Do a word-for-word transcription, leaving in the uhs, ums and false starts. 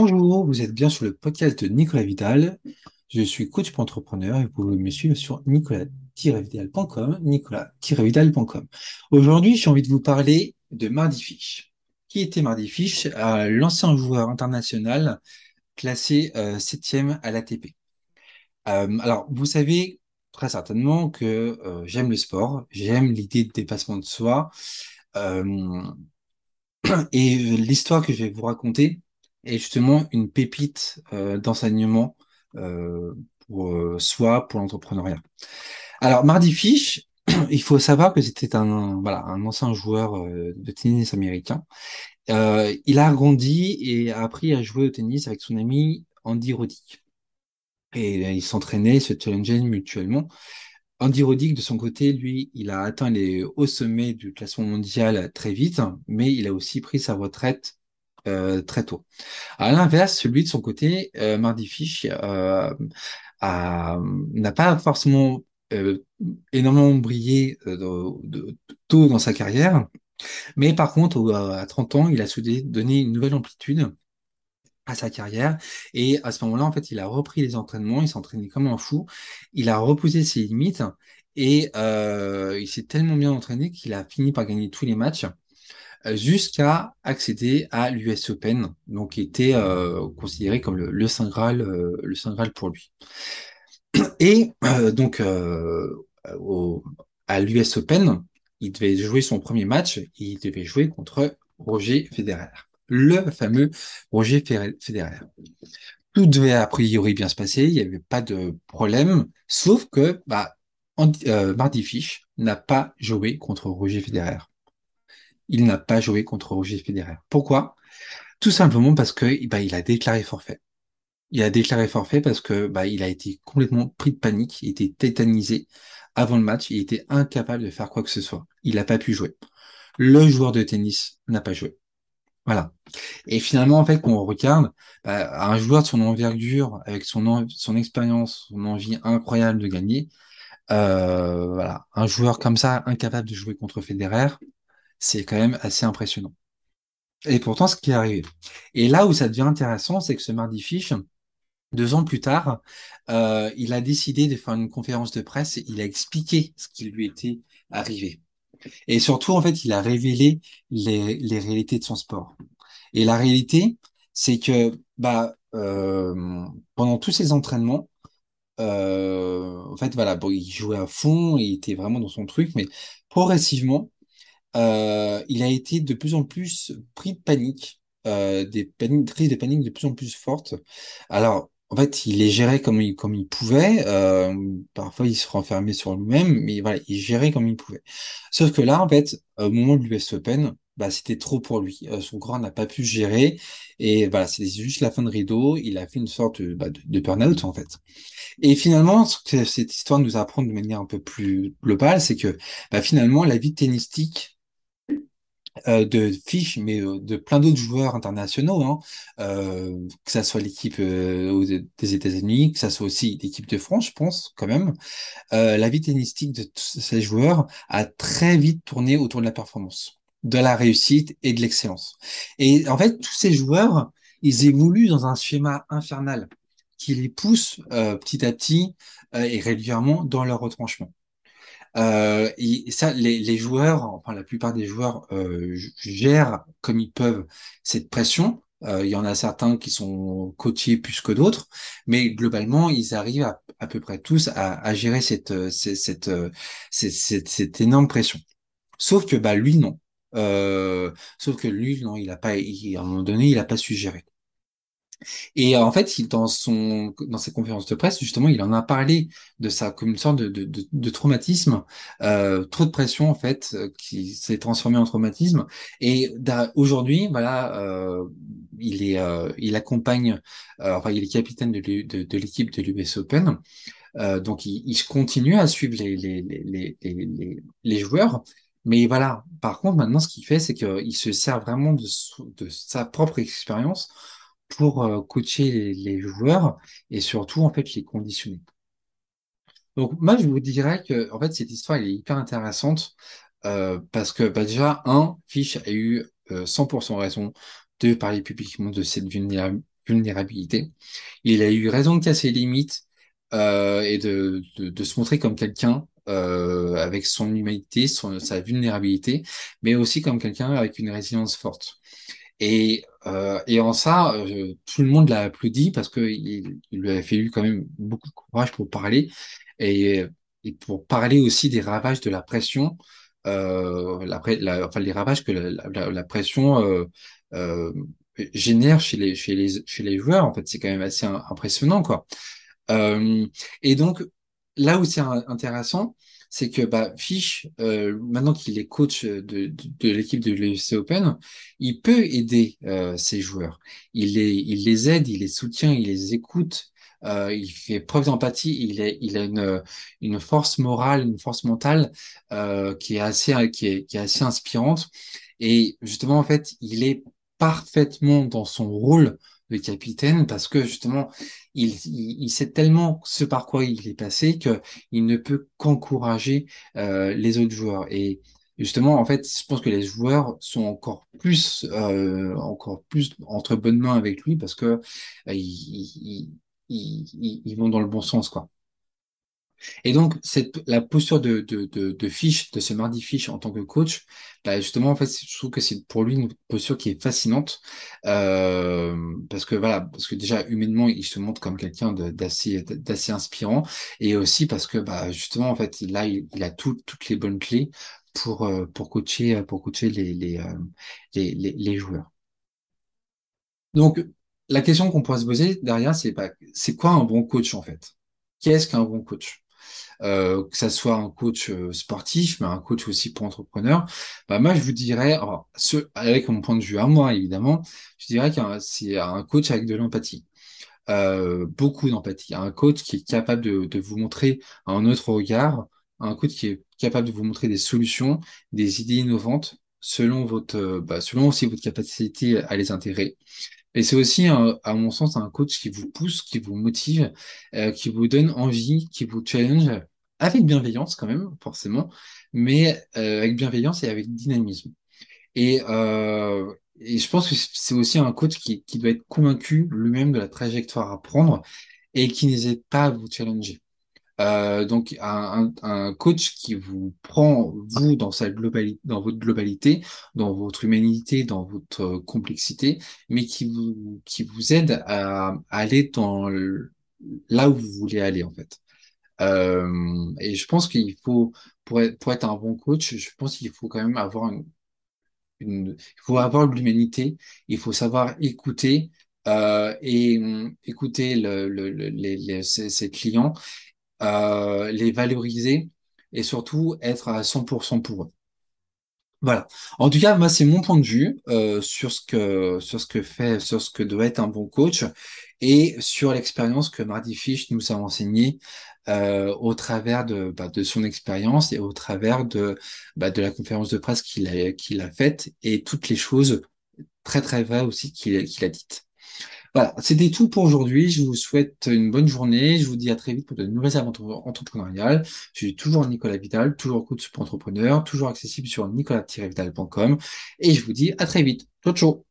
Bonjour, vous êtes bien sur le podcast de Nicolas Vidal. Je suis coach pour entrepreneurs et vous pouvez me suivre sur nicolas vidal point com, nicolas vidal point com. Aujourd'hui, j'ai envie de vous parler de Mardy Fish. Qui était Mardy Fish? euh, L'ancien joueur international classé euh, septième à l'A T P. Euh, alors, vous savez très certainement que euh, j'aime le sport, j'aime l'idée de dépassement de soi. Euh, et l'histoire que je vais vous raconter est justement une pépite euh, d'enseignement euh, pour euh, soi, pour l'entrepreneuriat. Alors, Mardy Fish, il faut savoir que c'était un, voilà, un ancien joueur euh, de tennis américain. Euh, il a grandi et a appris à jouer au tennis avec son ami Andy Roddick. Et euh, ils s'entraînaient, se challengeaient mutuellement. Andy Roddick, de son côté, lui, il a atteint les hauts sommets du classement mondial très vite, mais il a aussi pris sa retraite Euh, très tôt. À l'inverse, celui de son côté, euh, Mardy Fish euh, n'a pas forcément euh, énormément brillé euh, de, de, tôt dans sa carrière, mais par contre, euh, à trente ans, il a soudain donné une nouvelle amplitude à sa carrière, et à ce moment-là, en fait, il a repris les entraînements, il s'entraînait comme un fou, il a repoussé ses limites, et euh, il s'est tellement bien entraîné qu'il a fini par gagner tous les matchs, jusqu'à accéder à l'U S Open, donc qui était euh, considéré comme le, le Saint Graal, euh, le Saint Graal pour lui. Et euh, donc euh, au, à l'U S Open, il devait jouer son premier match, et il devait jouer contre Roger Federer, le fameux Roger Federer. Tout devait a priori bien se passer, il n'y avait pas de problème, sauf que bah, Andy, euh, Mardy Fish n'a pas joué contre Roger Federer. Il n'a pas joué contre Roger Federer. Pourquoi? Tout simplement parce que bah, il a déclaré forfait. Il a déclaré forfait parce que bah, il a été complètement pris de panique, il était tétanisé avant le match, il était incapable de faire quoi que ce soit. Il n'a pas pu jouer. Le joueur de tennis n'a pas joué. Voilà. Et finalement, en fait, quand on regarde, bah, un joueur de son envergure, avec son, en... son expérience, son envie incroyable de gagner, euh, voilà, un joueur comme ça, incapable de jouer contre Federer, c'est quand même assez impressionnant. Et pourtant, ce qui est arrivé. Et là où ça devient intéressant, c'est que ce Mardy Fish, deux ans plus tard, euh, il a décidé de faire une conférence de presse et il a expliqué ce qui lui était arrivé. Et surtout, en fait, il a révélé les, les réalités de son sport. Et la réalité, c'est que bah, euh, pendant tous ses entraînements, euh, en fait, voilà, bon, il jouait à fond, il était vraiment dans son truc, mais progressivement, Euh, il a été de plus en plus pris de panique, euh, des paniques, crises de panique de plus en plus fortes. Alors, en fait, il les gérait comme il, comme il pouvait. Euh, parfois, il se renfermait sur lui-même, mais voilà, il gérait comme il pouvait. Sauf que là, en fait, au moment de l'U S Open, bah, c'était trop pour lui. Euh, son corps n'a pas pu gérer. Et voilà, c'était juste la fin de rideau. Il a fait une sorte bah, de, de burn-out, en fait. Et finalement, ce que cette histoire nous apprend de manière un peu plus globale, c'est que bah, finalement, la vie tennistique de Fish, mais de plein d'autres joueurs internationaux, hein, euh, que ça soit l'équipe euh, des États-Unis, que ça soit aussi l'équipe de France, je pense quand même, euh, la vie tennistique de tous ces joueurs a très vite tourné autour de la performance, de la réussite et de l'excellence. Et en fait, tous ces joueurs, ils évoluent dans un schéma infernal qui les pousse euh, petit à petit euh, et régulièrement dans leur retranchement. Euh, et ça, les, les joueurs, enfin la plupart des joueurs euh, gèrent comme ils peuvent cette pression. Euh, il y en a certains qui sont coachés plus que d'autres, mais globalement, ils arrivent à, à peu près tous à, à gérer cette, cette, cette, cette, cette, cette énorme pression. Sauf que bah lui non. Euh, sauf que lui non, il a pas, il, à un moment donné, il a pas su gérer. Et en fait, il, dans son, dans ses conférences de presse, justement, il en a parlé de ça comme une sorte de, de, de, de traumatisme, euh, trop de pression en fait, qui s'est transformé en traumatisme. Et aujourd'hui, voilà, euh, il est, euh, il accompagne, euh, enfin, il est capitaine de l'équipe de, de l'U S Open. Euh, donc, il, il continue à suivre les, les, les, les, les, les joueurs. Mais voilà. Par contre, maintenant, ce qu'il fait, c'est qu'il se sert vraiment de, de sa propre expérience pour coacher les, les joueurs et surtout en fait les conditionner. Donc moi je vous dirais que en fait cette histoire elle est hyper intéressante euh, parce que bah, déjà un Fish a eu euh, cent pour cent raison de parler publiquement de cette vulnéra- vulnérabilité. Il a eu raison de casser les limites euh, et de, de, de se montrer comme quelqu'un euh, avec son humanité, son, sa vulnérabilité, mais aussi comme quelqu'un avec une résilience forte. Et, euh, et en ça, euh, tout le monde l'a applaudi parce que il, il lui a fallu quand même beaucoup de courage pour parler et, et pour parler aussi des ravages de la pression, euh, la, la, enfin les ravages que la, la, la pression euh, euh, génère chez les chez les chez les joueurs. En fait, c'est quand même assez impressionnant, quoi. Euh, et donc là où c'est intéressant, c'est que bah, Fish, euh, maintenant qu'il est coach de, de, de l'équipe de l'U F C Open, il peut aider euh, ses joueurs. Il les, il les aide, il les soutient, il les écoute, euh, il fait preuve d'empathie, il est, il a une, une force morale, une force mentale euh, qui est assez, qui est, qui est assez inspirante. Et justement, en fait, il est parfaitement dans son rôle de capitaine parce que justement il, il, il sait tellement ce par quoi il est passé que il ne peut qu'encourager euh, les autres joueurs. Et justement, en fait, je pense que les joueurs sont encore plus euh, encore plus entre bonnes mains avec lui parce que euh, ils, ils, ils, ils vont dans le bon sens, quoi. Et donc, cette, la posture de, de, de, de Fish, de ce Mardy Fish en tant que coach, bah justement, en fait, je trouve que c'est pour lui une posture qui est fascinante, euh, parce que voilà, parce que déjà, humainement, il se montre comme quelqu'un de, d'assez, d'assez inspirant, et aussi parce que, bah, justement, en fait, là, il, il a tout, toutes les bonnes clés pour, euh, pour coacher, pour coacher les, les, euh, les, les, les joueurs. Donc, la question qu'on pourrait se poser derrière, c'est, bah, c'est quoi un bon coach, en fait? Qu'est-ce qu'un bon coach? Euh, que ça soit un coach euh, sportif, mais un coach aussi pour entrepreneur, bah moi je vous dirais, alors, ce, avec mon point de vue à moi évidemment, je dirais que c'est un coach avec de l'empathie, euh, beaucoup d'empathie, un coach qui est capable de, de vous montrer un autre regard, un coach qui est capable de vous montrer des solutions, des idées innovantes selon votre, bah, selon aussi votre capacité à les intégrer. Et c'est aussi, un, à mon sens, un coach qui vous pousse, qui vous motive, euh, qui vous donne envie, qui vous challenge avec bienveillance quand même, forcément, mais euh, avec bienveillance et avec dynamisme. Et, euh, et je pense que c'est aussi un coach qui, qui doit être convaincu lui-même de la trajectoire à prendre et qui n'hésite pas à vous challenger. Euh, donc un, un coach qui vous prend vous dans sa globalité, dans votre globalité, dans votre humanité, dans votre complexité, mais qui vous qui vous aide à, à aller dans le, là où vous voulez aller, en fait. Euh, et je pense qu'il faut pour être, pour être un bon coach, je pense qu'il faut quand même avoir une, une il faut avoir de l'humanité, il faut savoir écouter euh, et euh, écouter le, le, le, les, les, ses, ses clients. Euh, les valoriser et surtout être à cent pour cent pour eux. Voilà. En tout cas, moi, c'est mon point de vue euh, sur ce que sur ce que fait, sur ce que doit être un bon coach et sur l'expérience que Mardy Fish nous a enseignée euh, au travers de bah, de son expérience et au travers de bah, de la conférence de presse qu'il a qu'il a faite et toutes les choses très très vraies aussi qu'il qu'il a dites. Voilà, c'était tout pour aujourd'hui. Je vous souhaite une bonne journée. Je vous dis à très vite pour de nouvelles aventures entrepreneuriales. Je suis toujours Nicolas Vidal, toujours coach pour entrepreneur, toujours accessible sur nicolas vidal point com. Et je vous dis à très vite. Ciao, ciao.